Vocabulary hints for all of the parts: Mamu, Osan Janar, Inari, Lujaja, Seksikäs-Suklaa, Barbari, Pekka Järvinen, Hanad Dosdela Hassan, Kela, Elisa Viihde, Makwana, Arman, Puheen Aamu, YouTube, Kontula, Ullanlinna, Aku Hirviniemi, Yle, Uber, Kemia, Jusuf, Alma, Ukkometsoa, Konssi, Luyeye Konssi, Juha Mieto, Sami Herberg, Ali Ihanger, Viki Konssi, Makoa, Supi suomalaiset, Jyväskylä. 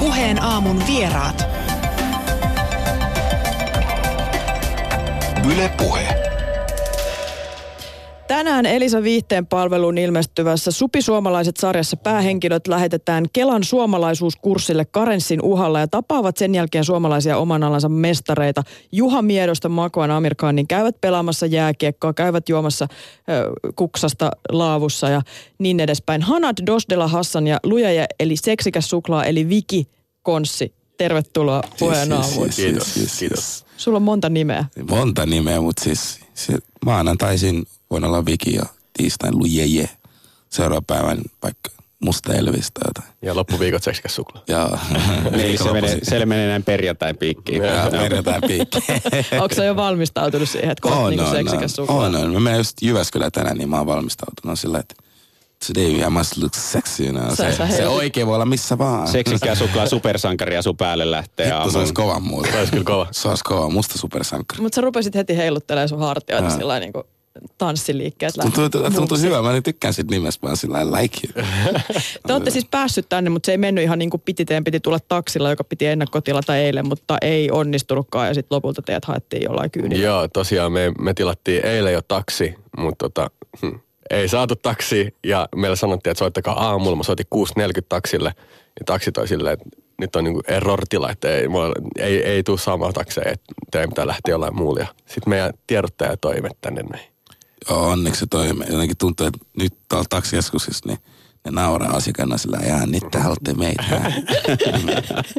Puheen aamun vieraat. Yle Puhe. Tänään Elisa Viihteen palveluun ilmestyvässä Supi suomalaiset -sarjassa päähenkilöt lähetetään Kelan suomalaisuuskurssille karenssin uhalla ja tapaavat sen jälkeen suomalaisia oman alansa mestareita. Juha Miedosta Makoan Amirkaan niin käyvät pelaamassa jääkiekkoa, käyvät juomassa kuksasta laavussa ja niin edespäin. Hanad Dosdela Hassan ja Lujaja eli Seksikäs-Suklaa eli Viki Konssi. Tervetuloa Puheen Aamuun. Kiitos. Sulla on monta nimeä. Monta nimeä, mutta siis maanantaisin voin olla Viki ja tiistain Luyeye. Seuraavan päivän vaikka Musta Elvis tai jotain. Ja loppuviikot Seksikäs-Suklaa. Se menee näin perjantain piikkiin. Jaa, perjantain piikkiin. Onko sä jo valmistautunut siihen, että kohta niinku Seksikäs-Suklaa? On. Mä menen just Jyväskylä tänään, niin mä oon valmistautunut sillä, että today I must look sexy, you know. Se oikein voi olla missä vaan. Seksikäs-Suklaa supersankaria sun päälle lähtee. Hitto, se olisi kova muuta. Se olisi kyllä kova. Se olisi kova, musta supersankari. Mutta sä rupesit heti heiluttelemaan sun hartioita sillä niinku tanssiliikkeet lähtee. Tuntuu hyvä, mä tykkään sit nimestä, vaan sillä like you. Te olette siis päässyt tänne, mutta se ei mennyt ihan niin kuin piti. Teidän piti tulla taksilla, joka piti ennakkotilata eilen, mutta ei onnistunutkaan ja sitten lopulta teidät haettiin jollain kyydillä. Joo, tosiaan me tilattiin eilen jo taksi, mutta ei saatu taksi ja meillä sanottiin, että soittakaa aamulla. Mä soitin 6.40 taksille ja taksit oli silleen, että nyt on niinku error-tila, että ei tule samaa taksia, että teidän pitää lähteä jollain muulla. Sitten meidän tiedottaja toimet tänne näin. Joo, onneksi se toimi. Jotenkin tuntuu, että nyt täällä taksikeskuksessa niin ne nauraa asiakkaana sillä jää, nyt te haluatte meitä.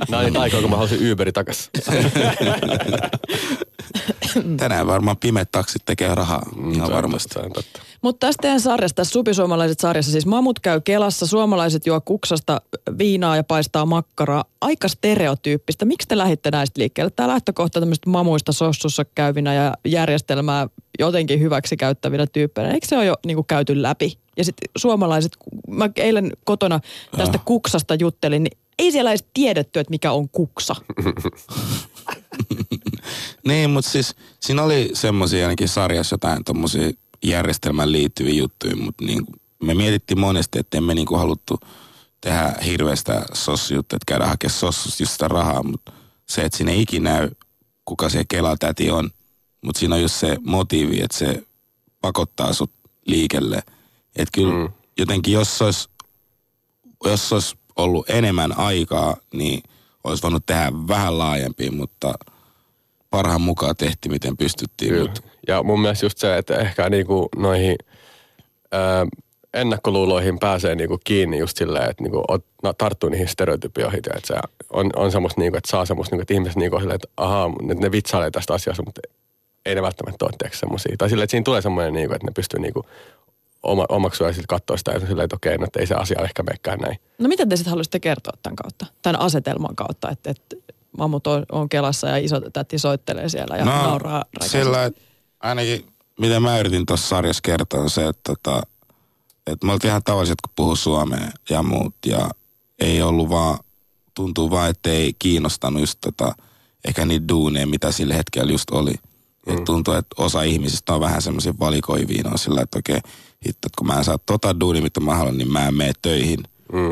Nää oli aikaa, kun mä halusin Uberi takas. Tänään varmaan pimeät taksit tekee rahaa, ihan varmasti. Mutta tästä teidän sarjasta, Supi suomalaiset -sarjassa, siis mamut käy Kelassa, suomalaiset juo kuksasta viinaa ja paistaa makkaraa. Aika stereotyyppistä. Miksi te lähditte näistä liikkeelle? Tämä lähtökohta tämmöistä mamuista sossussa käyvinä ja järjestelmää jotenkin hyväksi käyttävinä tyyppeinä. Eikö se ole jo niinku käyty läpi? Ja sitten suomalaiset, mä eilen kotona tästä kuksasta juttelin, niin ei siellä edes tiedetty, että mikä on kuksa. Niin, mutta siis siinä oli semmoisia ainakin sarjassa jotain tommosia järjestelmään liittyviä juttuja, mutta niin, me mietittiin monesti, että emme niin haluttu tehdä hirveästä sossujuttua, että käydä hakemaan sossusta just sitä rahaa, mutta se, että siinä ei ikinä näy, kuka se Kela-täti on, mutta siinä on just se motiivi, että se pakottaa sut liikelle. Että kyllä jotenkin, jos olisi ollut enemmän aikaa, niin olisi voinut tehdä vähän laajempia, mutta parhaan mukaan tehtiin, miten pystyttiin. Kyllä. Ja mun mielestä just se, että ehkä niinku noihin ennakkoluuloihin pääsee niinku kiinni just silleen, että niinku tarttuu niihin stereotypioihin. Että se on semmoista, niinku, että saa semmoista, niinku, että ihmiset niinku on silleen, että ahaa, ne vitsailee tästä asiasta, mutta ei ne välttämättä ole semmoisia. Tai silleen, että siinä tulee semmoinen, niinku, että ne pystyy niinku omaksua ja sitten katsoo sitä ja silleen, että okei, että ei se asia ehkä meekään näin. No mitä te sitten haluaisitte kertoa tämän kautta, tämän asetelman kautta, että mamut on Kelassa ja iso täti soittelee siellä ja nauraa raikaisesti? Sillä ainakin, mitä mä yritin tuossa sarjassa kertoa, on se, että me oltiin ihan tavalliset, kun puhuu suomea ja muut, ja ei ollut vaan, tuntuu vaan, että ei kiinnostanut just ehkä niitä duuneja, mitä sillä hetkellä just oli. Ja tuntuu, että osa ihmisistä on vähän semmoisia valikoiviin, on sillä, että okei, hitto, kun mä en saa duunia, mitä mä haluan, niin mä en mene töihin.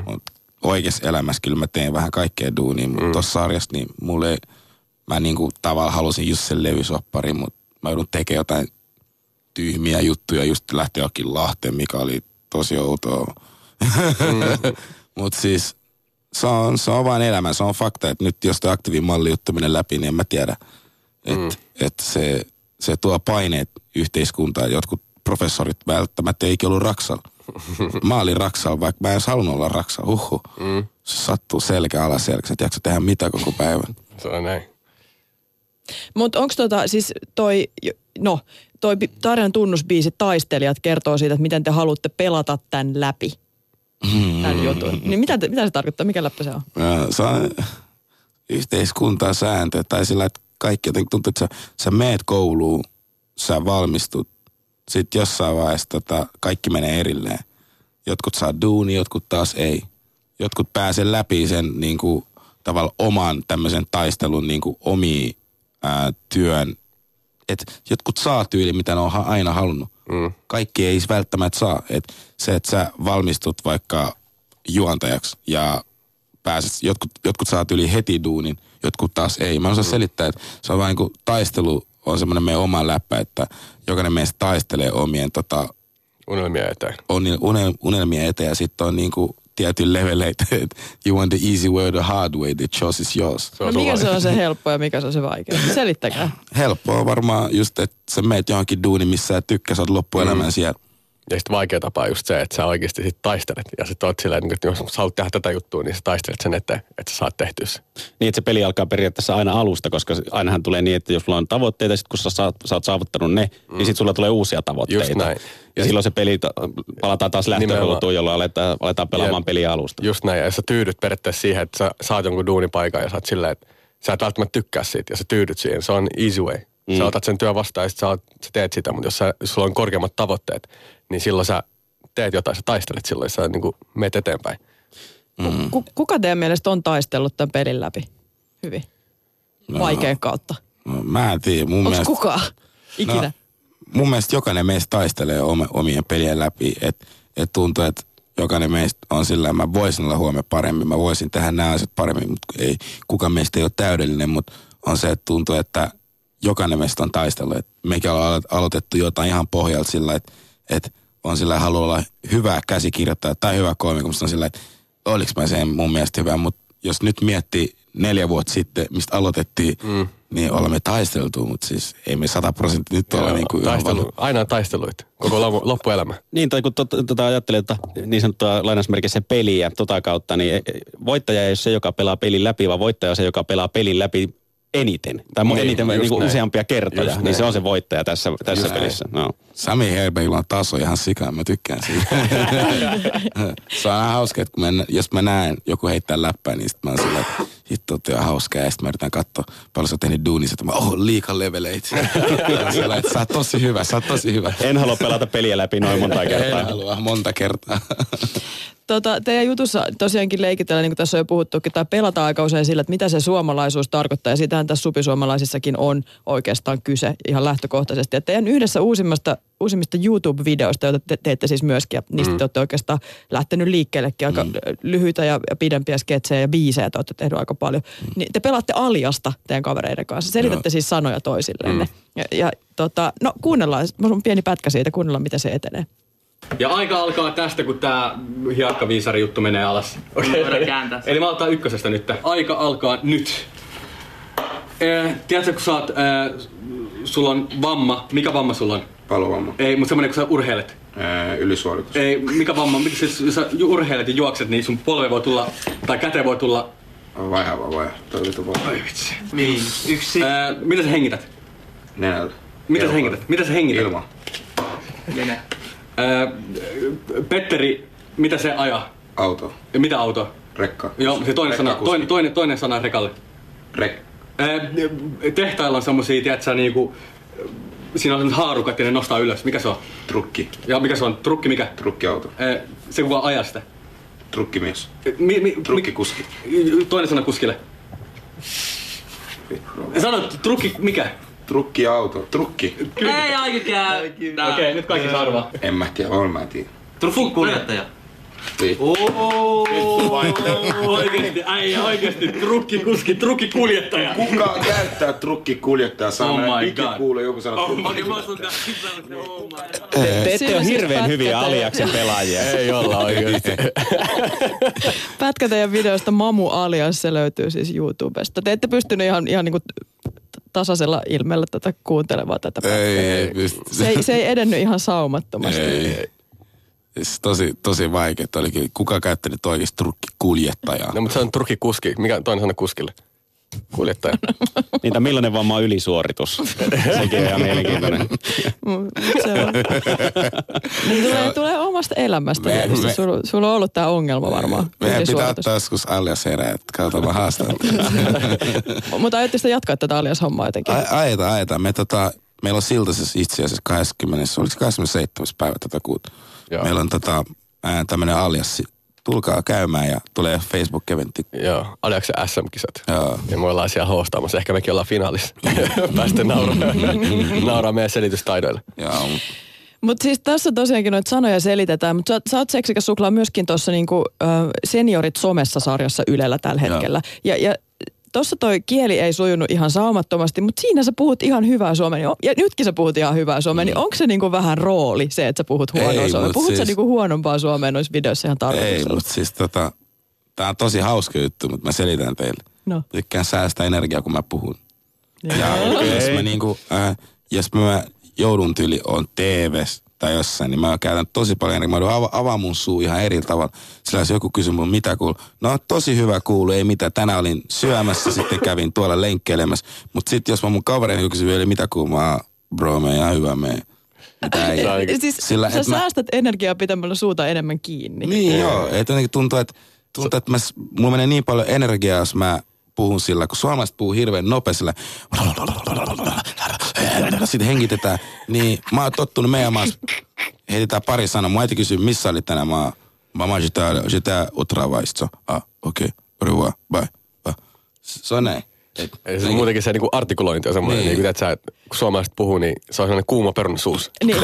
Mutta oikeassa elämässä kyllä mä teen vähän kaikkea duunia, mutta tuossa sarjassa niin mulle, mä niinku tavallaan halusin just sen levysopparin, mutta mä joudun tekemään jotain tyhmiä juttuja, just lähteä jokin Lahteen, mikä oli tosi outoa. Mutta siis se on vaan elämä, se on fakta, että nyt jos tuo aktiivimalli juttu menee läpi, niin en mä tiedä. Että se tuo paineet yhteiskuntaan. Jotkut professorit välttämättä ei ollut Raksalla. Mä olin Raksalla, vaikka mä en halunnut olla Raksalla. Se sattuu selkä alaselkäksi, että jaksa tehdä mitä koko päivän. Se on näin. Mutta onko siis toi tarjan tunnusbiisi Taistelijat kertoo siitä, että miten te haluatte pelata tämän läpi, tämän jutun. Niin mitä se tarkoittaa? Mikä läppä se on? Se on yhteiskuntaan sääntö tai sillä, että kaikki jotenkin tuntuu, että sä meet kouluun, sä valmistut. Sitten jossain vaiheessa kaikki menee erilleen. Jotkut saa duuni, jotkut taas ei. Jotkut pääsee läpi sen niin kuin, tavallaan oman tämmöisen taistelun niin kuin omiin työn. Et jotkut saa tyyli, mitä ne on aina halunnut. Kaikki ei välttämättä saa. Et se, että sä valmistut vaikka juontajaksi ja pääset. Jotkut saat yli heti duunin, jotkut taas ei. Mä en osaa selittää, että se on vain kuin taistelu on semmoinen meidän oma läppä, että jokainen meistä taistelee omien unelmia eteen. Unelmia eteen ja sitten on niinku tietyn leveleitä, että you want the easy way or the hard way, the choice is yours. No mikä se on se helppo ja mikä se on se vaikea? Selittäkää. Helppo on varmaan just, että sä meet johonkin duuni, missä sä tykkää, sä oot loppuelämän siellä. Ja sitten vaikea tapa on just se, että sä oikeasti sit taistelet. Ja sit oot silleen, että jos sä haluat tehdä tätä juttua, niin sä taistelet sen eteen, että sä saat tehtyä sen. Niin, että se peli alkaa periaatteessa aina alusta, koska ainahan tulee niin, että jos sulla on tavoitteita, sit kun sä oot saavuttanut ne, niin sit sulla tulee uusia tavoitteita. Just näin. Ja silloin se peli, palataan taas lähtöruutuun, jolloin aletaan pelaamaan peliä alusta. Just näin, ja sä tyydyt periaatteessa siihen, että sä saat jonkun duunipaikan ja sä oot silleen, että sä et välttämättä tykkää siitä ja sä tyydyt siihen. Se on easy way. Sä otat sen työn vastaan ja sä teet sitä, mutta jos sulla on korkeammat tavoitteet, niin silloin sä teet jotain, sä taistelet silloin, sä niin kuin meet eteenpäin. Kuka teidän mielestä on taistellut tämän pelin läpi hyvin? Vaikean kautta. No, mä en tiedä. Onks kukaan? Ikinä? No, mun mielestä jokainen meistä taistelee omien pelien läpi. Et tuntuu, että jokainen meistä on sillä, mä voisin olla huomenna paremmin, mä voisin tehdä nämä asiat paremmin, mutta ei, kuka meistä ei ole täydellinen, mutta on se, että tuntuu, että jokainen meistä on taistellut. Et mekin ollaan aloitettu jotain ihan pohjalta sillä, että on sillä haluaa olla hyvä käsikirjoittaja tai hyvä koomikko, mutta on sillä, että oliks mä sen mun mielestä hyvä, mutta jos nyt miettii 4 vuotta sitten, mistä aloitettiin, niin olemme taisteltu, mutta siis ei me 100% nyt ole niin kuin... Aina on taisteluita, koko loppuelämä. Niin, tai kun ajattelee niin sanottua lainausmerkissä peliä kautta, niin voittaja ei ole se, joka pelaa pelin läpi, vaan voittaja on se, joka pelaa pelin läpi eniten, tai eniten niin kuin useampia kertoja, just niin näin. Se on se voittaja tässä pelissä. No. Sami Herbergillä on taso ihan sikaa, mä tykkään siitä. Se on aina hauska, että jos mä näen joku heittää läppää, niin sit mä oon sillä, että hitto, on hauskaa, ja sit mä yritän katsoa, paljon sä oot tehnyt duunis, että mä liika leveleit. Sillä, että sä oot tosi hyvä. En halua pelata peliä läpi noin monta kertaa. En halua, monta kertaa. Teidän jutussa tosiaankin leikitellään, niin kuin tässä on jo puhuttukin, tai pelataan aika usein sillä, että mitä se suomalaisuus tarkoittaa, ja siitähän tässä supisuomalaisissakin on oikeastaan kyse ihan lähtökohtaisesti. Ja teidän yhdessä uusimmista YouTube-videoista, joita teette siis myöskin, ja niistä te olette oikeastaan lähtenyt liikkeellekin, aika lyhyitä ja pidempiä sketsejä ja biisejä te olette tehneet aika paljon. Niin te pelaatte aliasta teidän kavereiden kanssa, selitätte siis sanoja toisillenne. No kuunnellaan, on pieni pätkä siitä, kuunnellaan miten se etenee. Ja aika alkaa tästä, kun tää hiekkaviisari juttu menee alas. Okei, eli mä aloitan ykkösestä nyt. Aika alkaa nyt. Tiedätkö, kun sä oot, sulla on vamma. Mikä vamma sulla on? Palovamma. Ei, mutta semmonen, kun sä urheilet. Ylisuoritus. Ei, mikä vamma? Jos sä urheilet ja juokset, niin sun polve voi tulla, tai käteen voi tulla... Vaiha. Ai vitsi. Niin, yksi. Mitä sä hengität? Nenällä. Mitä sä hengität? Ilma. Nenä. Petteri, mitä se ajaa? Auto. Mitä auto? Rekka. Joo, se toinen sana rekalle. Tehtailla on semmosia, tiedätkö, niinku... Siinä on haarukat ja ne nostaa ylös. Mikä se on? Trukki. Ja mikä se on? Trukki mikä? Trukkiauto. Se kuva ajaa sitä. Trukkimies. Trukkikuski. Toinen sana kuskille. Sano trukki mikä? Trukkiauto. Trukki. Kyllä. Ei oikekään. Okei, nyt kaikki saa arvaa. En mä tiedä, mä en tiedä. Trukki kuljettaja. Oikeesti trukkikuljettaja. Kuka käyttää trukkikuljettaja? Sanoin, mikä kuulee joku sanoo trukkikuljettaja. Te ette ole hirveen hyviä aliaksen pelaajia. Ei olla oikeesti. Pätkä teidän videosta Mamu Alias, se löytyy siis YouTubesta. Te ette pystynyt ihan niinku tasaisella ilmeellä tätä kuuntelemaan tätä pätkää. Ei pysty. Se ei edennyt ihan saumattomasti. Ei. Tosi vaikea, että oli kyllä. Kuka käyttänyt nyt oikeasti trukkikuljettajaa? No, mutta se on trukkikuski. Mikä toinen sana kuskille? Kuljettaja. Niitä millainen vamma on ylisuoritus? Sekin on ihan mielenkiintoinen. Se on. Niin tulee omasta elämästä. Sulla on ollut tää ongelma varmaan. Meidän pitää ottaa joskus alias herää, että katsotaan vaan haastattelua. Mutta aiotte sitä jatkaa tätä alias-hommaa jotenkin? Ajetaan. Meillä on Siltasessa itse asiassa 27. päivä tätä kuuta. Joo. Meillä on tämmönen alias. Tulkaa käymään ja tulee Facebook-eventti. Joo, aliaksen SM-kisat. Joo. Ja me ollaan siellä hoostaamassa. Ehkä mekin ollaan finaalissa. Päästään nauraa meidän selitystaidoille. Joo. Mutta siis tässä tosiaankin noita sanoja selitetään, mutta sä oot Seksikäs Suklaa myöskin tuossa niinku, seniorit somessa -sarjassa Ylellä tällä hetkellä. Ja tuossa toi kieli ei sujunut ihan saumattomasti, mutta siinä sä puhut ihan hyvää suomea. Ja nytkin sä puhut ihan hyvää suomea, niin onko se niinku vähän rooli se, että sä puhut huonoa suomea? Puhut siis... sä niinku huonompaa suomea noissa videoissa ihan tarkoituksella? Ei, mutta siis tää on tosi hauska juttu, mutta mä selitän teille. No. Tykkään säästää energiaa, kun mä puhun. Ja jos mä niinku, jos mä joudun tyli on TV:ssä tai jossain, niin mä käytän tosi paljon energiaa. Mä joudun avaamaan mun suu ihan eri tavalla. Sillä jos joku kysyy mun, mitä kuuluu. No tosi hyvä kuuluu, ei mitä. Tänään olin syömässä, sitten kävin tuolla lenkkeilemässä. Mutta sitten jos mä mun kavereille kysyy, eli mitä kuuluu, mä bro, me ihan hyvä me. Siis sillä, sä säästät energiaa pitämällä suuta enemmän kiinni. Niin joo, et jotenkin tuntuu, että mulla menee niin paljon energiaa, jos mä puhun sillä, kun suomalaiset puhuu hirveän nopeasilla. Sitten hengitetään. Niin mä oon tottunut meidän maassa. Heitetään pari sanaa. Mun äiti kysyy, missä oli tänään. Mä oon sitä utravaisto. Ah, okei. Ruvaa. Bye. Se on näin. Se on muutenkin se niinku artikulointi on semmoinen, niin. Niin, että kun suomalaiset puhuu, niin se on semmoinen kuuma perunasuus. Niin.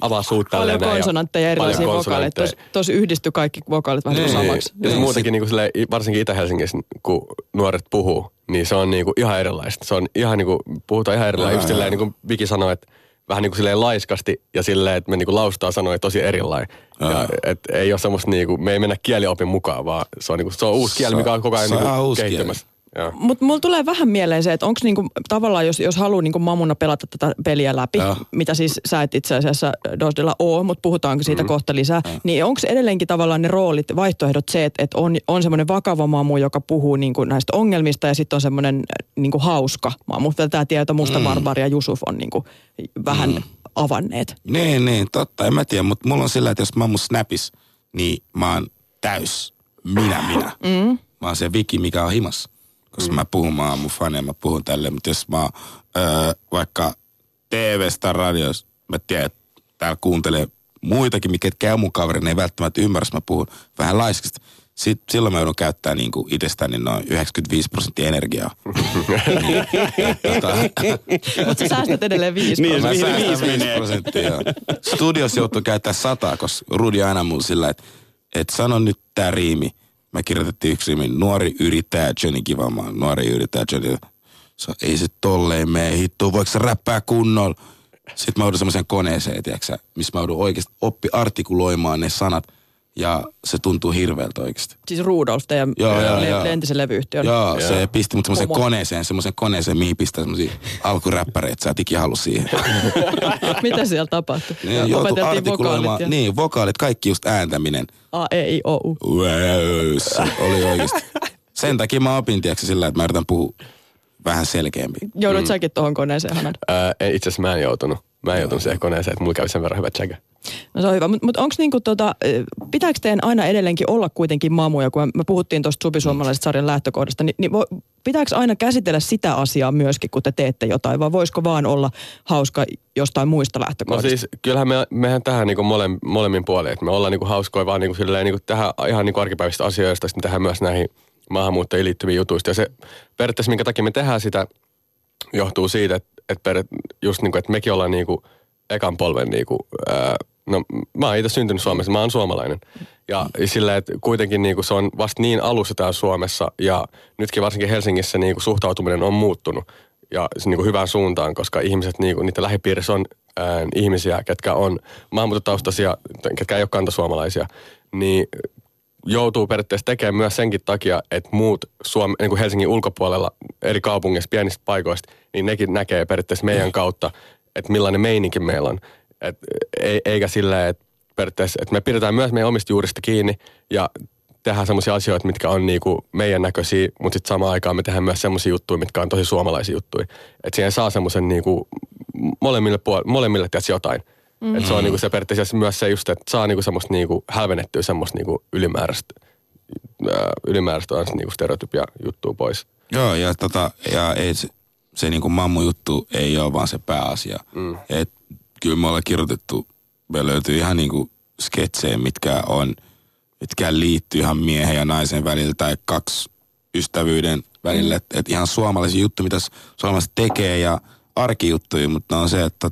Avaa suut tälleen. Paljon konsonantteja, erilaisia vokaaleja. Tuossa yhdistyy kaikki vokaalit vähän niin. Samaksi. Ja se muutenkin, niin silleen, varsinkin Itä-Helsingissä, kun nuoret puhuu, niin se on niinku ihan erilaista. Se on ihan niinku, puhutaan ihan erilaista. Just silleen, niin kuin Viki sanoi, että vähän niinku silleen laiskasti ja silleen, että me niinku laustaa sanoja tosi erilainen. Ja, et ei ole semmoista niinku, me ei mennä kieliopin mukaan, vaan se on niinku, se on uusi kieli, mikä on koko ajan niinku kehittymässä. Mutta mulla tulee vähän mieleen se, että onko niinku, tavallaan, jos haluaa niinku mamuna pelata tätä peliä läpi, mitä siis sä et itse asiassa Dosdela ole, mutta puhutaanko siitä kohta lisää, niin onko edelleenkin tavallaan ne roolit, vaihtoehdot se, että on semmoinen vakava mamu, joka puhuu niinku näistä ongelmista, ja sitten on semmoinen niinku hauska mamu. Tämä tieto musta Barbari ja Jusuf on niinku vähän avanneet. Niin, totta, en mä tiedä, mutta mulla on sillä, että jos mamu snapis, niin mä oon täys minä. Mä oon se Viki, mikä on himassa. Koska mä puhun, mä oon mun faneja, mä puhun tälleen, mutta jos mä oon vaikka TV:stä tai radiossa, mä tiedän, että täällä kuuntelee muitakin, ketkä on mun kaverin, ei välttämättä ymmärrä, mä puhun vähän laiskasti. Silloin mä joudun käyttämään niinku itsestäni noin 95% energiaa. Mutta sä säästät edelleen 5%. Niin, mä säästän 5%, joo. Studiossa joutuu käyttämään 100, koska Rudi aina mun sillä, että et sano nyt tää riimi. Mä kirjoitettiin yksi riimi, nuori yrittää Johnny Kivamaan, nuori yrittää Johnny. Ei se tolleen mene hittoon, voiko se räppää kunnolla? Sitten mä oudun semmoiseen koneeseen, tiiäksä, missä mä oudun oikeasti artikuloimaan ne sanat. Ja se tuntuu hirveältä oikeasti. Siis Rudolf, teidän entisen levyyhtiön. Joo, se pisti mut semmoiseen koneeseen, mihin pistää semmosia alkuräppäreitä. Sä et ikinä halua siihen. Mitä siellä tapahtui? Niin, opeteltiin vokaalit. Ja... Niin, vokaalit, kaikki just ääntäminen. A, E, I, O, U. Se oli oikeasti. Sen takia mä opin, tiedätkö, sillä, että mä yritän puhua vähän selkeämpi. Joudut säkin tohon koneeseen, Hanad? Itse asiassa mä en joutunut. Mä en joutunut siihen koneeseen, että mulla kävi sen verran hyvä tsäkä. No se on hyvä, mutta onko niinku pitääkö teidän aina edelleenkin olla kuitenkin mamuja, kun me puhuttiin tuosta Supi suomalaiset -sarjan lähtökohdasta, niin pitääkö aina käsitellä sitä asiaa myöskin, kun te teette jotain, vai voisiko vaan olla hauska jostain muista lähtökohdista? No siis kyllähän mehän tähän niinku molemmin puolin, että me ollaan niinku hauskoja vaan niinku silleen niinku tähän ihan niinku arkipäivistä asioista, sitten tähän myös näihin maahanmuuttajiin liittyviin jutuista. Ja se periaatteessa, minkä takia me tehdään sitä, johtuu siitä, että mekin ollaan niinku ekan polven niinku... No mä oon itse syntynyt Suomessa, mä oon suomalainen. Ja silleen, että kuitenkin niinku se on vasta niin alussa täällä Suomessa, ja nytkin varsinkin Helsingissä niinku suhtautuminen on muuttunut. Ja se niinku hyvään suuntaan, koska ihmiset, niinku, niitä lähipiirissä on ihmisiä, ketkä on maahanmuuttotaustaisia, ketkä ei ole kantasuomalaisia, niin joutuu periaatteessa tekemään myös senkin takia, että muut niinku Helsingin ulkopuolella eri kaupungeissa, pienistä paikoista, niin nekin näkee periaatteessa meidän kautta, että millainen meininki meillä on. Eikä silleen, että me pidetään myös meidän omista juurista kiinni ja tehdään semmoisia asioita, mitkä on niinku meidän näköisiä, mutta sitten samaan aikaan me tehdään myös semmoisia juttuja, mitkä on tosi suomalaisia juttuja. Että siihen saa semmoisen niinku molemmille tietysti jotain. Mm-hmm. Että se on niinku se periaatteessa myös se just, että saa niinku semmoista niinku hälvenettyä semmoista niinku ylimääräistä niinku stereotypia juttua pois. Joo, ja ei se niinku mammu juttu ei ole vaan se pääasia. Mm. Kyllä me ollaan kirjoitettu, me löytyy ihan niinku sketsejä, mitkä liittyy ihan miehen ja naisen välillä tai kaksi ystävyyden välillä. Että ihan suomalaisia juttuja, mitä suomalaiset tekee ja arkijuttuja, mutta on se, että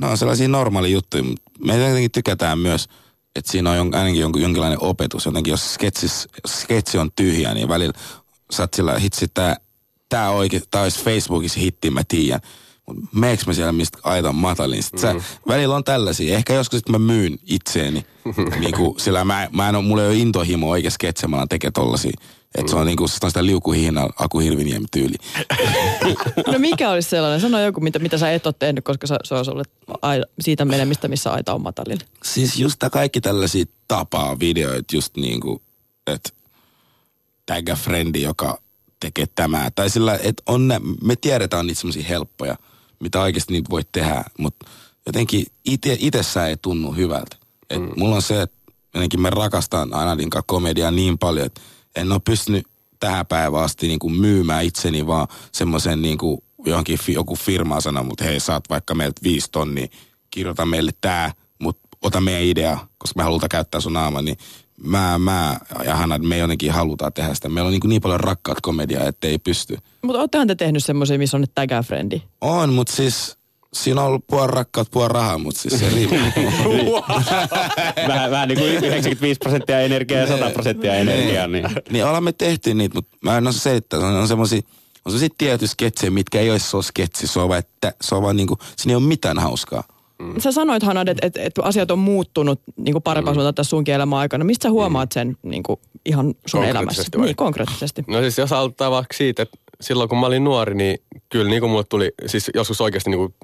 no on sellaisia normaali juttuja, mutta me jotenkin tykätään myös, että siinä on ainakin jonkinlainen opetus. Jotenkin jos sketsi on tyhjä, niin välillä saat sillä hitsi, tää oikein, tää olisi Facebookissa hitti, mä tiedän. Mutta meekö mä siellä, mistä aita on matalin? Sitten välillä on tällaisia. Ehkä joskus sit mä myyn itseäni, niinku, sillä mulla ei ole intohimo oikein sketsemään tekee tollasia. Että se on niinku sitä liukuhihnaa, Aku Hirviniemi tyyli. No mikä olisi sellainen? Sano joku, mitä sä et ole tehnyt, koska se on ollut siitä menemistä, missä aita on matalin. Siis just kaikki tällaisia tapaa videoita, just niinku, että tagga friendi, joka tekee tämä. Tai sillä, että me tiedetään niitä semmosia helppoja, mitä oikeasti niitä voi tehdä, mutta jotenkin itsessään ei tunnu hyvältä. Et mulla on se, että jotenkin mä rakastan Hanadin kanssa komediaa niin paljon, että en ole pystynyt tähän päivään asti niinku myymään itseni vaan semmoisen niinku johonkin joku firmaa sanoa, mutta hei, saat vaikka meiltä 5 000, kirjoita meille tää, mutta ota meidän idea, koska me halutaan käyttää sun naaman, niin mä ja Hanad, me jotenkin halutaan tehdä sitä. Meillä on niin paljon rakkaat komediaa, ettei pysty. Mutta oottehan te tehnyt semmoisia, missä on nyt tagga friendi? On, mutta siis siinä on ollut puoli rakkaat, puoli rahaa, mutta siis se riippuu. Vähän niin kuin 95% energiaa ja 100% energiaa. Niin olemme tehty niitä, mutta mä en osaa selittää. On semmoisia tiettyjä sketsejä, mitkä ei olisi sketsi. Se on vaan niin kuin, siinä ei ole mitään hauskaa. Sä sanoit, Hanad, että asiat on muuttunut niin kuin parempaan suuntaan tässä sunkin elämän aikana. Mistä sä huomaat sen niin kuin ihan sun elämässä? Niin, konkreettisesti. No siis jos aloittaa vaikka siitä, että silloin kun mä olin nuori, niin kyllä niin kuin mulle tuli, siis joskus oikeasti niin kuin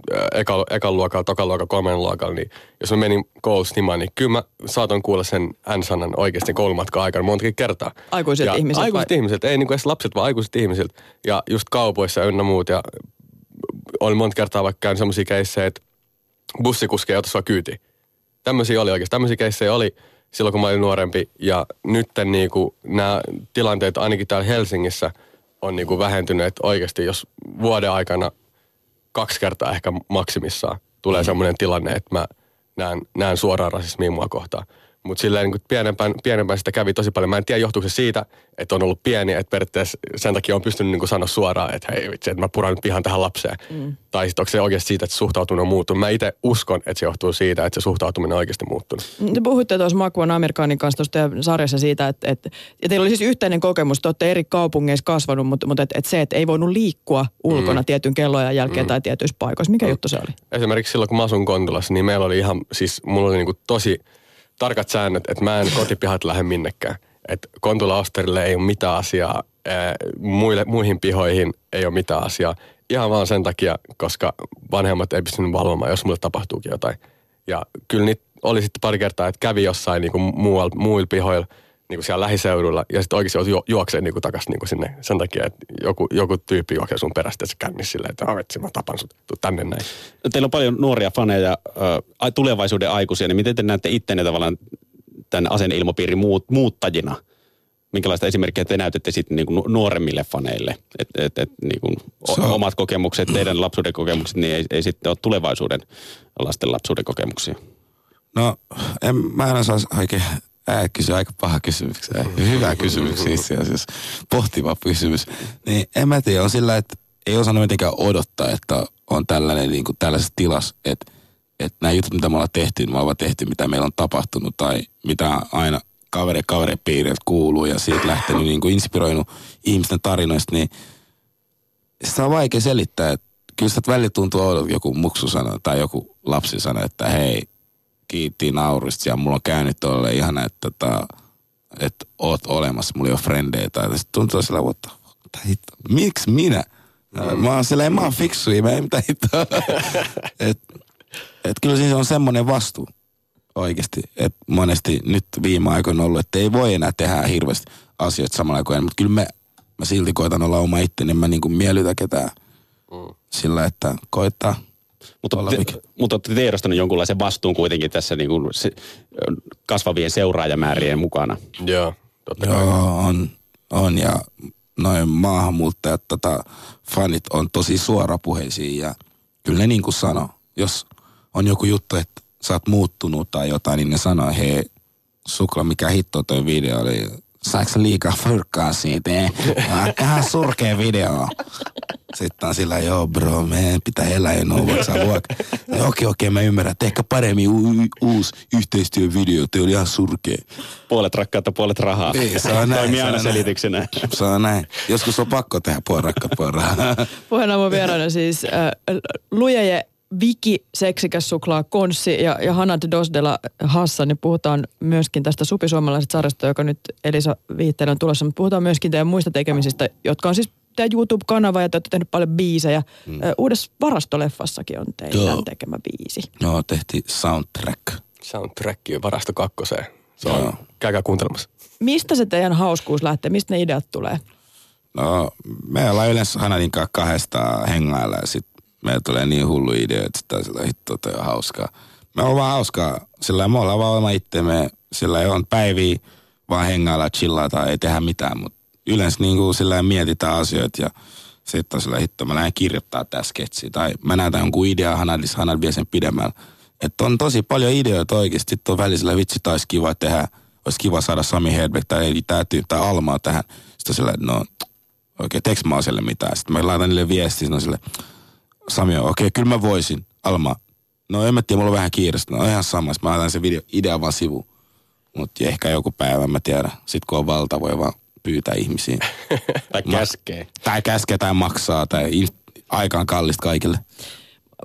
ekan luokalla, tokan luokalla, 3. luokalla, niin jos mä menin koulussa nimaan, niin kyllä mä saatan kuulla sen n-sanan oikeasti koulumatkan aikana montakin kertaa. Aikuisilta ihmisiltä? Aikuisilta ihmisiltä, ei niin kuin edes lapset, vaan aikuisilta ihmisiltä. Ja just kaupoissa ynnä muut. Ja oli monta kertaa vaikka käynyt semmoisia keissejä, että bussikuskeja otta sua kyytiin. Tämmöisiä oli oikeasti. Tämmöisiä keissejä oli silloin, kun mä olin nuorempi. Ja nytten niinku nämä tilanteet ainakin täällä Helsingissä on niinku vähentynyt. Että oikeasti jos vuoden aikana 2 kertaa ehkä maksimissaan tulee semmoinen tilanne, että mä näen suoraan rasismia mua kohtaan. Mutta silleen niinku pienempään sitä kävi tosi paljon. Mä en tiedä, johtuuko se siitä, että on ollut pieni, että periaatteessa sen takia on pystynyt niinku sanoa suoraan, että hei vitsi, että mä puran nyt pihan tähän lapseen. Tai sitten onko se oikeasti siitä, että suhtautuminen on muuttunut. Mä itse uskon, että se johtuu siitä, että se suhtautuminen on oikeasti muuttunut. Te puhuitte tuossa Makwana Amerikanin kanssa tuossa teidän sarjassa siitä, että ja teillä oli siis yhteinen kokemus, te olette eri kaupungeissa kasvanut, mutta että se, että ei voinut liikkua ulkona tietyn kelloajan jälkeen tai tietyissä paikoissa. Mikä juttu se oli? Esimerkiksi silloin, kun mä asun Kontulassa, niin meillä oli ihan, siis mulla oli niinku tosi tarkat säännöt, että mä en kotipihat lähde minnekään. Että Kontula-Osterille ei ole mitään asiaa, muihin pihoihin ei ole mitään asiaa. Ihan vaan sen takia, koska vanhemmat ei pystynyt valvomaan, jos mulle tapahtuukin jotain. Ja kyllä niitä oli sitten pari kertaa, että kävi jossain niinku muilla pihoilla, niinku siellä lähiseudulla, ja sitten oikeasti juoksee niinku takaisin niinku sinne sen takia, että joku tyyppi juoksee sun perästä ja se kännis silleen, että avetsi, mä tapan sut, tuu tänne näin. No, teillä on paljon nuoria faneja, tulevaisuuden aikuisia, niin miten te näette ittenne tavallaan tämän asenneilmapiirin muuttajina? Minkälaista esimerkkiä te näytätte sitten niinku nuoremmille faneille? Että niinku omat kokemukset, teidän lapsuuden kokemukset, niin ei sitten ole tulevaisuuden lasten lapsuuden kokemuksia. No, mä en osaa oikein. Kysyy aika paha kysymys. Hyvä kysymys itse asiassa. Pohtiva kysymys. Niin en mä tiedä, on sillä, että ei osannut mitenkään odottaa, että on tällainen niin kuin tällaisessa tilassa, että nämä jutut, mitä me ollaan tehty, niin me ollaan tehty, mitä meillä on tapahtunut tai mitä aina kaverepiiriltä kuuluu ja siitä lähtenyt niin kuin inspiroinut ihmisten tarinoista, niin sitä on vaikea selittää. Että kyllä sitä välillä tuntuu oudolta, joku muksu sanoo tai joku lapsi sanoo, että hei, kiitti naurista ja mulla on käynyt tuolle ihana, että oot olemassa, mulla ei ole frendejä. Tai sitten tuntuu sillä, että miksi minä? Mä oon silleen, mä oon fiksu, mä en mitään hittoa. Että kyllä siinä on semmoinen vastuu oikeasti. Että monesti nyt viime aikoina on ollut, että ei voi enää tehdä hirveästi asioita samalla kuin ennen. Mutta kyllä mä silti koitan olla oma itteni, mä niinku miellytä ketään sillä, että koittaa. Mutta olette tiedostaneet jonkunlaisen vastuun kuitenkin tässä niin kuin kasvavien seuraajamäärien mukana. Joo, totta kai. Joo, on ja noin maahanmuuttajat, fanit on tosi suorapuheisia ja kyllä ne niin kuin sanoo. Jos on joku juttu, että sä oot muuttunut tai jotain, niin ne sanoo, hei, Sukla, mikä hitto toi video oli. Saatko liikaa fyrkkaa siitä? Vähän surkea video. Sitten on sillä, joo bro, meidän pitää elää jo noin vaikka luokka. Okei, mä ymmärrän. Ehkä paremmin uusi yhteistyövideo, te oli ihan surkea. Puolet rakkautta, puolet rahaa. Niin, se on näin. Toimii aina selityksenä. Se on näin. Joskus on pakko tehdä puolet rakkautta, puolet rahaa. Puheen Aamun vieraana siis Luyeye, Viki, Seksikäs-Suklaa, Konssi ja Hanad Dosdela Hassan. Niin puhutaan myöskin tästä Supi suomalaiset -sarjasta, joka nyt Elisa Viihteellä on tulossa. Mutta puhutaan myöskin teidän muista tekemisistä, jotka on siis teidän YouTube-kanava ja te olette tehnyt paljon biisejä. Uudessa Varastoleffassakin on teidän tekemä biisi. No, tehtiin soundtrack. Soundtrack Varasto kakkoseen. Se on, käykää kuuntelemassa. Mistä se teidän hauskuus lähtee? Mistä ne ideat tulee? No, me ollaan yleensä Hanadin kanssa kahdestaan hengailla ja sit meillä tulee niin hullu idea, että sitä hittoa toi on hauskaa. Me ollaan vaan hauskaa. Sillä me ollaan vaan oma itteemme. Sillä ei ole päiviä, vaan hengailla, chillataan, ei tehdä mitään, mutta yleensä niin kuin sillä mietitään asioita ja sitten on sillä hitto, mä lähden kirjoittaa tää sketsiä. Tai mä näytän jonkun ideaa Hanadissa, Hanad vie sen pidemmällä. Että on tosi paljon ideoita oikeasti. Sitten on välisellä vitsi, että olisi kiva tehdä, olisi kiva saada Sami Herberg tai Almaa tähän. Sitten on sillä, että no oikein, teekö mä oon sille mitään? Sitten mä laitan niille viestiä, no sille, Sami on, okei, kyllä mä voisin, Alma. No en mä tiedä, mulla on vähän kiireistä. No ihan sama, mä laitan sen idea vaan sivuun. Mutta ehkä joku päivä, mä tiedän. Sitten kun on valta, voi vaan pyytää ihmisiä. Tai käskee. Tai käskee tai maksaa tai aikaan kallista kaikille.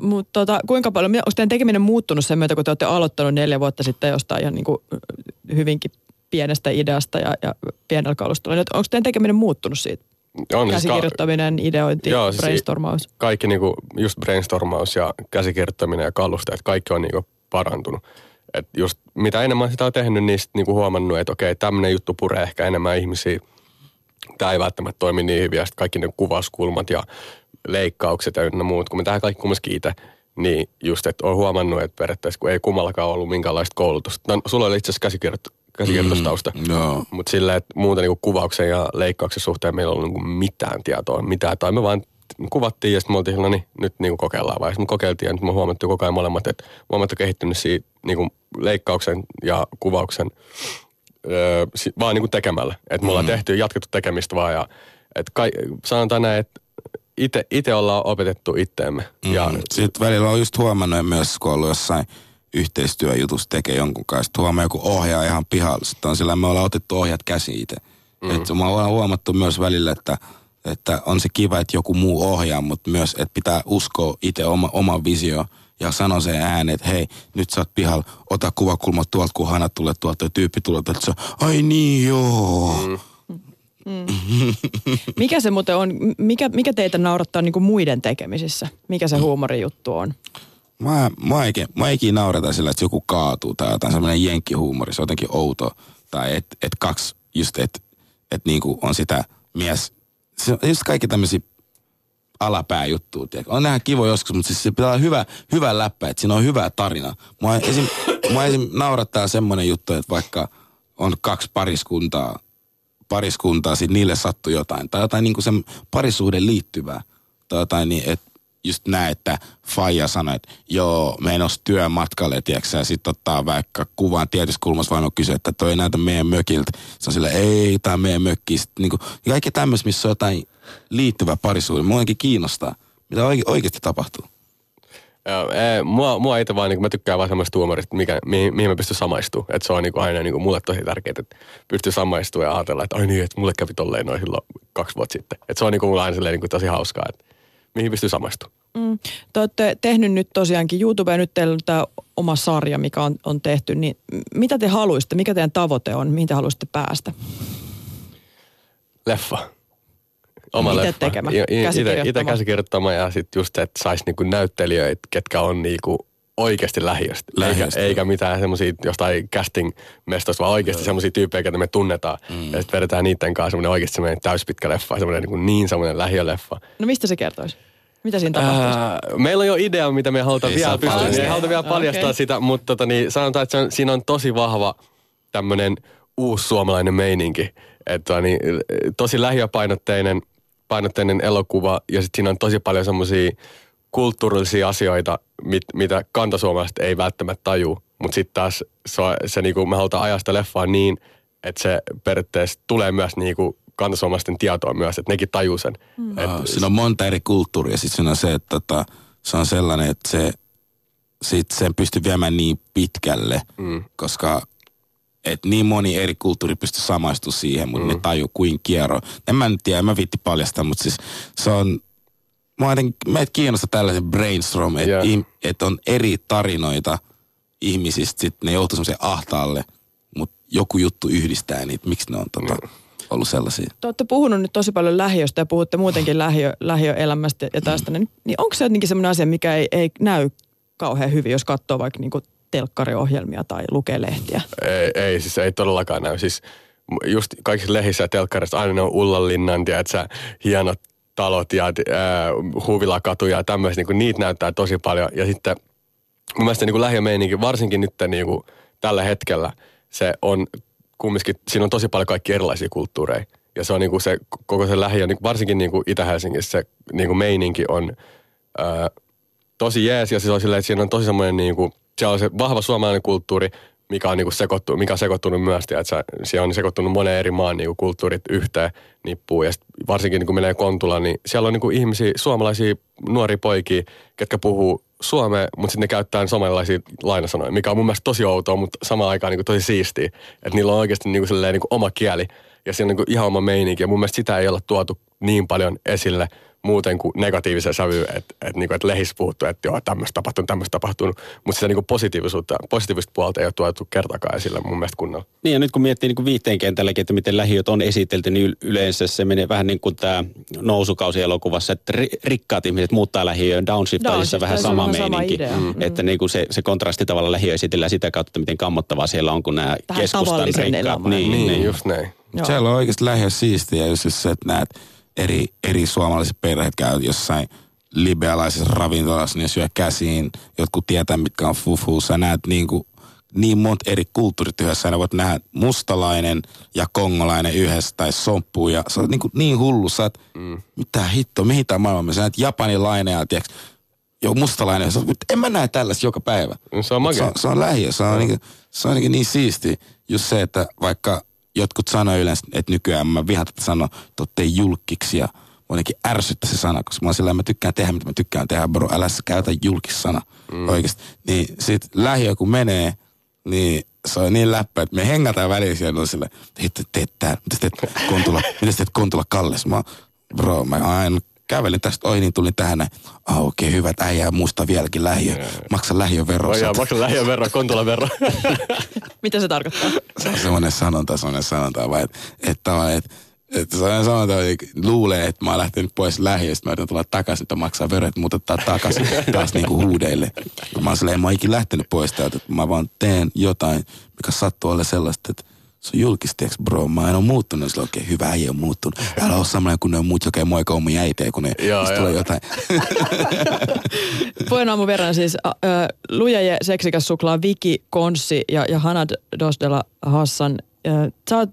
Mutta kuinka paljon, onko teidän tekeminen muuttunut sen myötä, kun te olette aloittanut 4 vuotta sitten jostain ihan niin kuin hyvinkin pienestä ideasta ja pienellä kalustalla? Onko teidän tekeminen muuttunut siitä? On, käsikirjoittaminen, ideointi, joo, siis brainstormaus. Kaikki niin kuin just brainstormaus ja käsikirjoittaminen ja kalusteet, kaikki on niin kuin parantunut. Et just mitä enemmän sitä on tehnyt, niin sitten niinku huomannut, että okei, tämmöinen juttu puree ehkä enemmän ihmisiä. Tämä ei välttämättä toimi niin hyvin. Ja sitten kaikki ne kuvaskulmat ja leikkaukset ja ynnä muut, kun me tähän kaikki kumminkin itse, niin just, että olen huomannut, että periaatteessa kun ei kummallakaan ollut minkäänlaista koulutusta. No, sulla oli itse asiassa käsikirjoitustausta, no. Mutta silleen, että muuta niinku kuvauksen ja leikkauksen suhteen meillä ei ollut niinku mitään tietoa, mitään. Tai me vaan kuvattiin ja sitten me oltiin, no niin, nyt niinku kokeillaan vai. Sitten me kokeiltiin ja nyt me huomattiin koko ajan molemmat, että molemmat on kehittynyt siitä niinku leikkauksen ja kuvauksen vaan niinku tekemällä. Että me ollaan tehty, jatkettu tekemistä vaan ja et sanotaan näin, että itse ollaan opetettu itteemme. Ja sitten välillä on just huomannut myös, kun on ollut jossain yhteistyöjutus tekee jonkun kanssa. Sitten huomaa joku ohjaa ihan pihalla. Sitten on sillä, me ollaan otettu ohjat käsiin itse. Että me ollaan huomattu myös välillä, että on se kiva, että joku muu ohjaa, mutta myös, että pitää uskoa itse oman visioon ja sano sen ääneen, että hei, nyt sä oot pihalla, ota kuvakulma tuolta, kun Hanad tulee tuolta ja tyyppi tulee tuolta, ai niin joo. Mikä se muuten on, mikä teitä naurattaa niin kuin muiden tekemisissä? Mikä se huumorijuttu on? Mä eikin naurata sillä, että joku kaatuu tai jotain semmoinen jenkkihuumori, se on jotenkin outo. Tai että kaksi just, että niin kuin on sitä mies. Se just kaikki tämmöisiä alapääjuttuja. On ihan kivo joskus, mutta siis se pitää olla hyvä läppä, että siinä on hyvä tarina. Mua esim naurattaa semmoinen juttu, että vaikka on kaksi pariskuntaa, sit niille sattuu jotain. Tai jotain niinku sen parisuhden liittyvää. Tai jotain niin, että just näe, että faija sanoi, että joo, menossa työmatkalle, tiiäksä, ja sit ottaa vaikka kuvan tietyssä kulmassa, vaan on kysyä, että toi ei näytä meidän mökiltä. Se on sillä, ei, tää on meidän mökkiä. Sitten niinku, kaikki tämmöis, missä on jotain liittyvä parisuhde. Muakin kiinnostaa, mitä oikeasti tapahtuu. Joo, mua itse vaan, niin mä tykkään vaan semmoista huumorista, mihin mä pystyn samaistumaan. Että se on niin aina niin mulle tosi tärkeää, että pystyy samaistumaan ja ajatella, että ai niin, että mulle kävi tolleen noin silloin 2 vuotta sitten. Että se on niin mulle aina silleen, niin tosi hauskaa, että mihin pystyy samaistumaan. Te olette tehnyt nyt tosiaankin YouTubea, nyt teillä on tämä oma sarja, mikä on tehty, niin mitä te haluaisitte, mikä teidän tavoite on, mihin te haluaisitte päästä? Leffa. Oma ite leffa. Tekemä, käsikirjoittama. Ite käsikirjoittama ja sitten just, että saisi niinku näyttelijöitä, ketkä on niinku oikeasti lähiöstä. Eikä mitään semmoisia jostain casting-mestosta, vaan oikeasti semmoisia tyyppejä, joita me tunnetaan. Ja sitten vedetään niiden kanssa semmoinen oikeasti semmoinen täyspitkä leffa, semmoinen niin semmoinen lähiöleffa. No mistä se kertoisi? Mitä siinä tapahtuisi? Meillä on jo idea, mitä me halutaan vielä pystyä. Me ei haluta vielä paljastaa sitä, mutta sanotaan, että siinä on tosi vahva tämmöinen uusi suomalainen meininki. Että tosi lähiöpainotteinen elokuva ja sitten siinä on tosi paljon semmoisia kulttuurillisia asioita, mitä kantasuomalaiset ei välttämättä tajuu. Mutta sitten taas se niinku, me halutaan ajaa sitä leffaa niin, että se periaatteessa tulee myös niinku kansanomaisten tietoa myös, että nekin tajuu sen. Mm. Siinä on monta eri kulttuuria. Sitten siinä on se, että se on sellainen, että sen pystyy viemään niin pitkälle, koska et niin moni eri kulttuuri pystyy samaistumaan siihen, mutta ne tajuu kuin kierro. En mä nyt tiedä, en mä viitti paljastaa, mutta siis se on... Meitä kiinnostaa tällaisen brainstorm, että on eri tarinoita ihmisistä, sitten ne joutuu semmoiseen ahtaalle, mutta joku juttu yhdistää niitä, miksi ne on ollut sellaisia. Te olette puhunut nyt tosi paljon lähiöstä ja puhutte muutenkin lähiöelämästä ja tästä, niin onko se jotenkin semmoinen asia, mikä ei näy kauhean hyvin, jos katsoo vaikka niinku telkkariohjelmia tai lukee lehtiä? Ei siis ei todellakaan näy. Siis just kaikissa lehdissä ja telkkarissa aina on Ullanlinnan, tiedätkö, hienot talot ja huvilakatuja ja tämmöisiä, niin niitä näyttää tosi paljon. Ja sitten mun mielestä niin lähiömeininki, varsinkin nyt niin tällä hetkellä, se on kumminkin, siinä on tosi paljon kaikki erilaisia kulttuureja. Ja se on niin se koko se lähiö, niin varsinkin niin Itä-Helsingissä se niin meininki on tosi jees. Ja se on silleen, että siinä on tosi semmoinen, niin siellä on se vahva suomalainen kulttuuri, mikä on, niin mikä on sekoittunut myös, että siellä on sekoittunut monen eri maan niin kulttuurit yhteen nippuun. Ja varsinkin niin kun menee Kontulaan, niin siellä on niin ihmisiä, suomalaisia nuoria poikia, ketkä puhuu suomea, mutta sitten ne käyttää samanlaisia lainasanoja, mikä on mun mielestä tosi outoa, mutta samaan aikaan niin tosi siistiä. Että niillä on oikeasti niin oma kieli ja siinä on niin ihan oma meininki. Ja mun mielestä sitä ei olla tuotu niin paljon esille muuten kuin negatiivisen sävyyn, että lehissä puhuttu, että joo, tämmöistä tapahtunut. Mutta sitä positiivista puolta ei ole tuotu kertakaan esille mun mielestä kunnolla. Niin ja nyt kun miettii niin viihteen kentälläkin, että miten lähiöt on esitelty, niin yleensä se menee vähän niin kuin tämä nousukausi elokuvassa, että rikkaat ihmiset muuttaa lähiöön, downshiftaisissa vähän sama meininki. Että niin kuin se kontrasti tavalla lähiö esitellään sitä kautta, että miten kammottavaa siellä on, kun nämä tähän keskustan rikkaat. Niin, just näin. Joo. Siellä on oikeasti lähiö siistiä, jos sä näet eri suomalaiset perheet käyvät jossain libealaisessa ravintolassa, niin syö käsiin, jotkut tietää, mitkä on fufu. Sä näet niin monta eri kulttuurit yhdessä. Aina voit nähdä mustalainen ja kongolainen yhdessä tai somppuun. Ja sä oot niin hullu, sä oot, mitä hitto, mihin tää maailma. Sä näet japanilainen ja tiiäks, mustalainen. Sä oot, en mä näe tällaista joka päivä. Se on makea. Se on lähiö. Se on ainakin niin siistiä. Just se, että vaikka... Jotkut sanoo yleensä, että nykyään mä vihan tätä sanoa, että ootte julkiksi ja ainakin ärsyttää se sana, koska mä sillä mä tykkään tehdä, mitä mä tykkään tehdä, bro, älä sä käytä julkissana oikeasti. Niin sit lähiö kun menee, niin se on niin läppä, että me hengataan väliin siellä, on sillä, että teet tää, mitä teet Kontula Kalles? Mä aina kävelin tästä ohi, niin tulin tähän näin. Okei, hyvä, että äijää muista vieläkin lähiö. Maksa lähiövero. Maksa lähiövero, Kontulavero. Mitä se tarkoittaa? Se on semmoinen sanonta vai että luulee, että mä oon lähtenyt pois lähiöstä, mä yritän tulla takaisin, että maksaa veroja, että muutetaan takaisin taas niinku huudeille. Mä oon silleen, en mä ikin lähtenyt pois täältä, että mä vaan teen jotain, mikä sattuu olla sellaista, että se on julkisteeksi, bro. Mä en ole muuttunut. Sillä okei, hyvä äijä on muuttunut. Älä ole samalla kuin ne on muut, joka ei moikaa mun äitejä, kun ne tulee jotain. Puheen aamun verran siis Luyeye, Seksikäs-Suklaa, Viki Konssi ja Hanad Dosdela Hassan. Sä oot,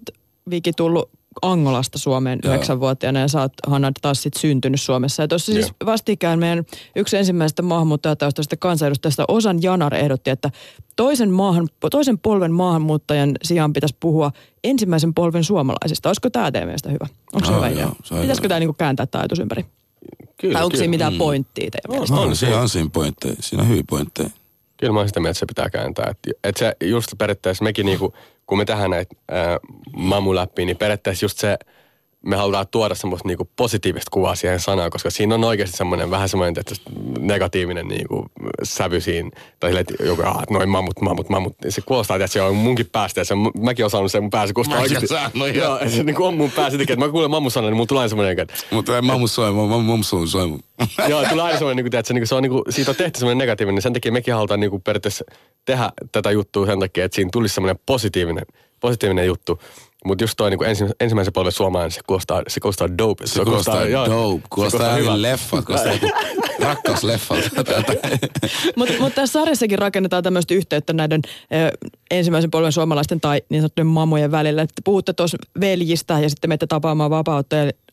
Viki, tullut Angolasta Suomeen 9-vuotiaana ja sä oot, Hanad, taas sit syntynyt Suomessa. Ja tuossa siis vastikään meidän yksi ensimmäisestä maahanmuuttajataustaisesta kansanedustajasta Osan Janar ehdotti, että toisen polven maahanmuuttajan sijaan pitäisi puhua ensimmäisen polven suomalaisista. Olisiko tämä teidän mielestä hyvä? Onko se hyvä idea? Pitäisikö tämä niinku kääntää tämä ajatus ympäri? Kyllä, tai onko siinä mitään pointtia teidän mielestä? On siinä pointteja. Siinä on hyviä pointteja. Kyllä mä oon sitä mieltä, että se pitää kääntää. Että se just periaatteessa mekin niinku... Kun me tehdään näitä mamuläppiä, niin periaatteessa just se, me halutaan tuoda semmoista niinku positiivista kuvaa siihen sanaan, koska siinä on oikeasti semmoinen vähän semmoinen että negatiivinen niinku sävy siinä. Tai silleen, että joku, noin mamut. Se kuulostaa, että se on munkin päästä ja mäkin olen saanut sen mun päästä kuulostaa oikeasti. Joo, se niinku on mun päästä tekee. Mä kuulen mamun sanan, niin mun tulee aina semmoinen, että... Mutta mamu soimu. Joo, tulee aina semmoinen, että se on niinku, siitä on tehty semmoinen negatiivinen, niin sen takia mekin halutaan niinku periaatteessa tehdä tätä juttua sen takia, että siinä tulisi semmoinen positiivinen juttu. Mutta just toi niinku ensimmäisen polven suomalainen, se kuulostaa dope. Se kuulostaa dope. Kuulostaa hyvin leffalta, kuulostaa joku rakkausleffalta. Mutta tässä sarjassakin rakennetaan tämmöistä yhteyttä näiden ensimmäisen polven suomalaisten tai niin sanottujen mamojen välillä. Että puhutte tuossa veljistä ja sitten menette tapaamaan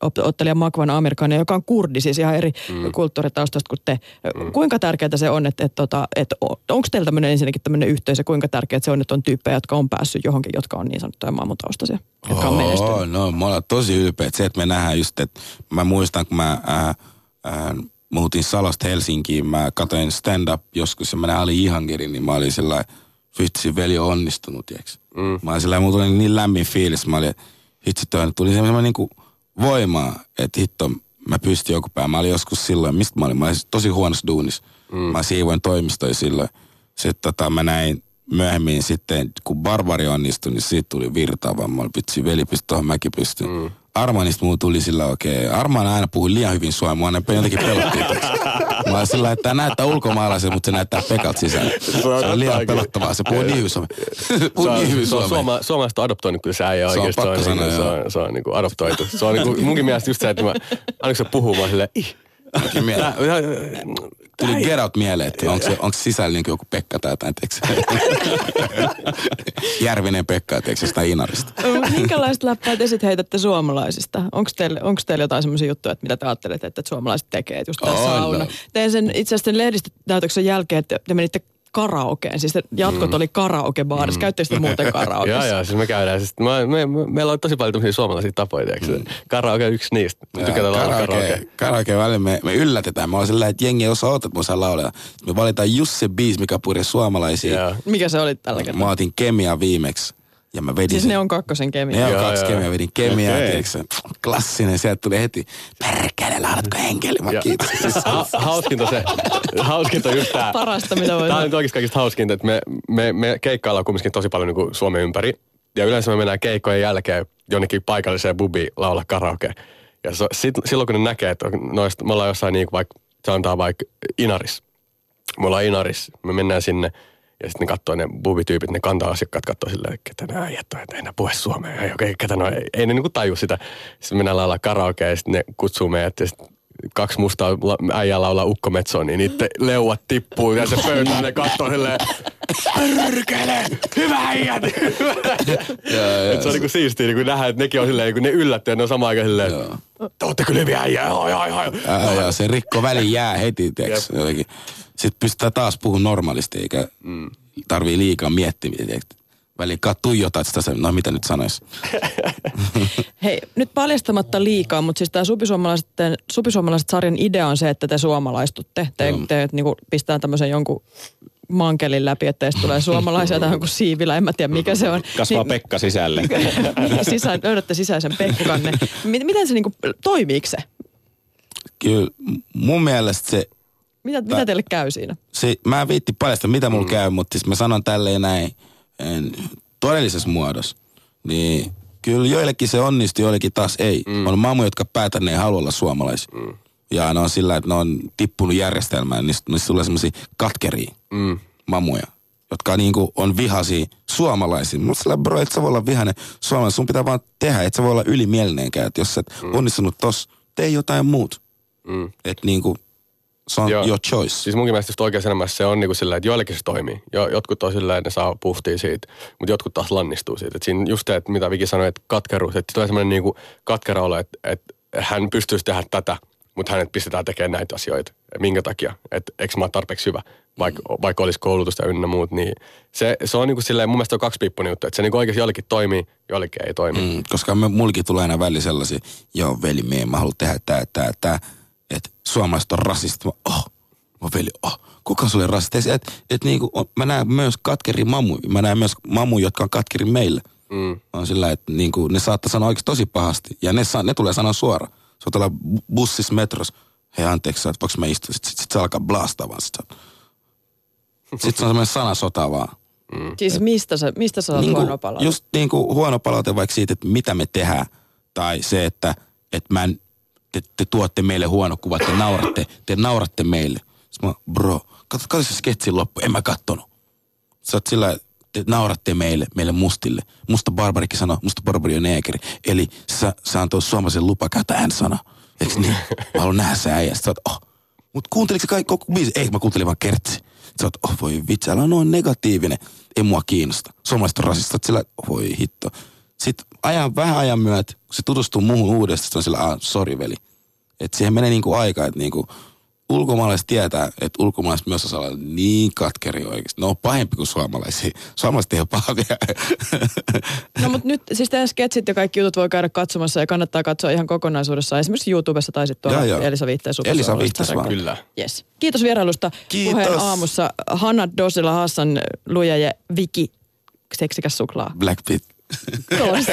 ottelija Makwana amerikkalainen, joka on kurdi, siis ihan eri kulttuuritaustasta kuin te. Kuinka tärkeää se on, että onko teillä tämmöinen ensinnäkin tämmöinen yhteisö, kuinka tärkeää se on, että on tyyppejä, jotka on päässyt johonkin, jotka on niin sanottuja maamutaustaisia, jotka on menestynyt? No, mä olen tosi ylpeä. Se, että me nähdään just, että mä muistan, kun mä muutin Salosta Helsinkiin, mä katsoin stand-up joskus ja mä näin Ali Ihangerin, niin mä olin sellainen, vitsi, veli on onnistunut, tiedätkö? Mä olin sellainen, mulla tuli niin lämmin fiilis, mä olin, hitsi toinen, tuli semmoinen niinku voimaa, että hitto, mä pystyn joku päin. Mä olin joskus silloin, mistä mä olin tosi huonossa duunissa. Mä siivoin toimistoja silloin. Sitten mä näin myöhemmin sitten, kun Barbari onnistui, niin siitä tuli virtaa, vaan mä olin, vitsi, veli pystyi tohon, mäkin pystyn. Armanista mulla tuli sillä okei. Arman aina puhui liian hyvin suomea, mua aina jotenkin pelottiin. Mä olin sillä, että tää näyttää ulkomaalaiselta, mutta se näyttää Pekalta sisällä. Se on liian pelottavaa, se puhuu niin hyvin suomea. Suomalaiset on adoptoinut, kun se äijä oikeesti on. Se on niinku adoptoitu. Se on niinku munkin mielestä just se, että mä aina kun puhuu, mä oon silleen ih. Tuli Get Out mieleen, että onko sisällä niin joku Pekka tai jotain, teekö? Järvinen Pekka, teekö jostain Inarista? Minkälaista läppää te sitten heitätte suomalaisista? Onko teillä jotain semmoisia juttuja, että mitä te ajattelette, että suomalaiset tekee? Just tämä sauna. Tein sen itse asiassa lehdistönäytöksen jälkeen, että te menitte karaokeen. Siis jatkot oli karaokebaarissa. Käyttekö sitä muuten karaokeissa? Joo, siis me käydään. Siis meillä on tosi paljon tämmöisiä suomalaisia tapoja, tiedätkö? Karaoke on yksi niistä. Karaoke välillä me yllätetään. Mä oon sellainen, että jengi ei osaa odottaa, että mä osaan laulaa. Me valitaan just se biisi, mikä purje suomalaisia. Ja. Mikä se oli tällä kertaa? Mä otin Kemia viimeksi. Ja mä vedin siis ne on kakkosen Kemia. Ne on kaksi Kemia, vedin Kemiaa, tiedätkö? Klassinen, sieltä tuli heti, perkele, laulatko henkeli, mä kiitos. Hauskinta just tää. Parasta, mitä voi. Tää on nyt oikeasti kaikista hauskinta, että me keikkaillaan kumminkin tosi paljon niin Suomen ympäri. Ja yleensä me mennään keikkojen jälkeen jonnekin paikalliseen bubiin laulaa karaoke. Ja silloin kun ne näkee, että noista, me ollaan jossain niin kuin vaikka, sanotaan vaikka Inaris. Me ollaan Inaris, me mennään sinne. Ja sitten ne kattoo ne bubityypit, ne kanta-asiakkaat kattoo silleen, ketä ne äijät on, että ei ne puhe suomea. Ei ne niinku taju sitä. Sitten mennään laulaa karaokea ja sitten ne kutsuu meidät. Ja sitten kaksi mustaa äijää laulaa Ukkometsoa, niin niiden leuat tippuu. Ja se pöytään ne kattoo silleen, pyrkele, hyvä äijät. Se on niinku siistiä niinku nähdä, että nekin on silleen, niinku ne yllättyy ja ne on samaan aikaan silleen. Te ootte kyllä hyviä äijää, joo. Se rikko väli jää heti, tiiäks, jotenkin. Sitten pystytään taas puhumaan normaalisti, eikä tarvii liikaa miettiä. Väliinkaan tuijotaan sitä, no mitä nyt sanois. Hei, nyt paljastamatta liikaa, mutta siis tämä Supi suomalaiset-sarjan idea on se, että te suomalaistutte. Te niinku pistää tämmöisen jonkun mankelin läpi, että teistä tulee suomalaisia tai jonkun siivilä, en mä tiedä mikä se on. Kasvaa niin, Pekka sisälle. Löydätte sisäisen Pekkanne. Miten se niinku, toimiiko se? Kyllä mun mielestä se. Mitä teille käy siinä? Mä en viitti paljastaa, mitä mulla käy, mutta siis mä sanon tälleen näin todellisessa muodossa. Niin kyllä joillekin se onnistuu, joillekin taas ei. On mamuja, jotka päätän, ne ei halua olla suomalaisia. Ja ne on sillä, että ne on tippunut järjestelmään, niistä tulee semmosia katkeria mamuja, jotka niinku on vihaisia suomalaisia. Mutta sillä bro, et sä voi olla vihainen suomalainen, sun pitää vaan tehdä, et sä voi olla ylimielineenkään. Että jos sä et onnistunut tossa, tee jotain muut. Että niinku. Se on your choice. Siis munkin mielestä just oikeassa elämässä se on niinku silleen, että joillekin se toimii. Jotkut on silleen, että ne saa puhtia siitä, mutta jotkut taas lannistuu siitä. Et siinä just se, että mitä Viki sanoi, että katkeruus. Että tulee semmoinen niinku katkera olo, että hän pystyisi tehdä tätä, mutta hänet pistetään tekemään näitä asioita. Minkä takia? Että eikö mä ole tarpeeksi hyvä? Vaikka olisi koulutusta ynnä muut, niin se on niinku silleen, mun mielestä on kaksipiippunen juttu. Että se niinku oikeasti jollekin toimii, jollekin ei toimi. Koska mullekin tulee aina väli sellaisia, joo veli, me en mä halua tehdä tää. Että suomalaiset on rasisti. Mä veli, kuka sulle rasisti? Niinku, mä näen myös katkeri mamuja. Mä näen myös mamuja, jotka on katkeri meillä. On sillä, että niinku, ne saattaa sanoa oikeasti tosi pahasti. Ja ne tulee sanoa suoraan. Se on tällä bussis, metros. Hei, anteeksi, että voiko mä istua? Sit se alkaa blastaa vaan. Sit se on semmoinen sanasota vaan. Siis mistä sä saat niinku, huono palaute? Just niinku huono palaute vaikka siitä, että mitä me tehdään. Tai se, että mä en. Te tuotte meille huono kuva, te nauratte meille. Sitten mä, bro, katso se sketsin loppu, en mä kattonut. Sä oot sillä, te nauratte meille mustille. Musta Barbarikin sanoo, on neekeri. Eli se antoi suomalaisen lupa käyttää N-sana. Eiks niin? Mä haluan nähdä se äijä. Sä oot, mut kuunteliko se koko biisi? Ei, mä kuuntelin vaan kertsi. Sä oot, voi vitsi, älä noin negatiivinen. Ei mua kiinnosta. Suomalaiset on rasista. Sä oot sillä, voi hitto. Sitten vähän ajan myötä, kun se tutustuu muuhun uudestaan, se on sillä, sori veli. Että siihen menee niinku aika, että niinku ulkomaalaiset tietää, että ulkomaalaiset myös osaa olla niin katkeria oikeasti. Ne on pahempi kuin suomalaisia. Suomalaiset ei ole pahempia. No mutta nyt, siis teidän sketsit ja kaikki jutut voi käydä katsomassa ja kannattaa katsoa ihan kokonaisuudessaan. Esimerkiksi YouTubessa tai sitten tuolla Elisa Viihteen Supi Suomalaiset. Elisa Viihteen vaan. Kyllä. Yes. Kiitos vierailusta. Kiitos. Puheen aamussa Hanad Dosdela Hassan, Lujaja ja Viki, Seksikäs-Suklaa. Black Pit. Konssi.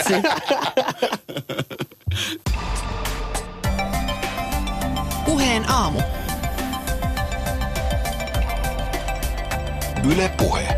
Puheen aamu. Yle Puhe.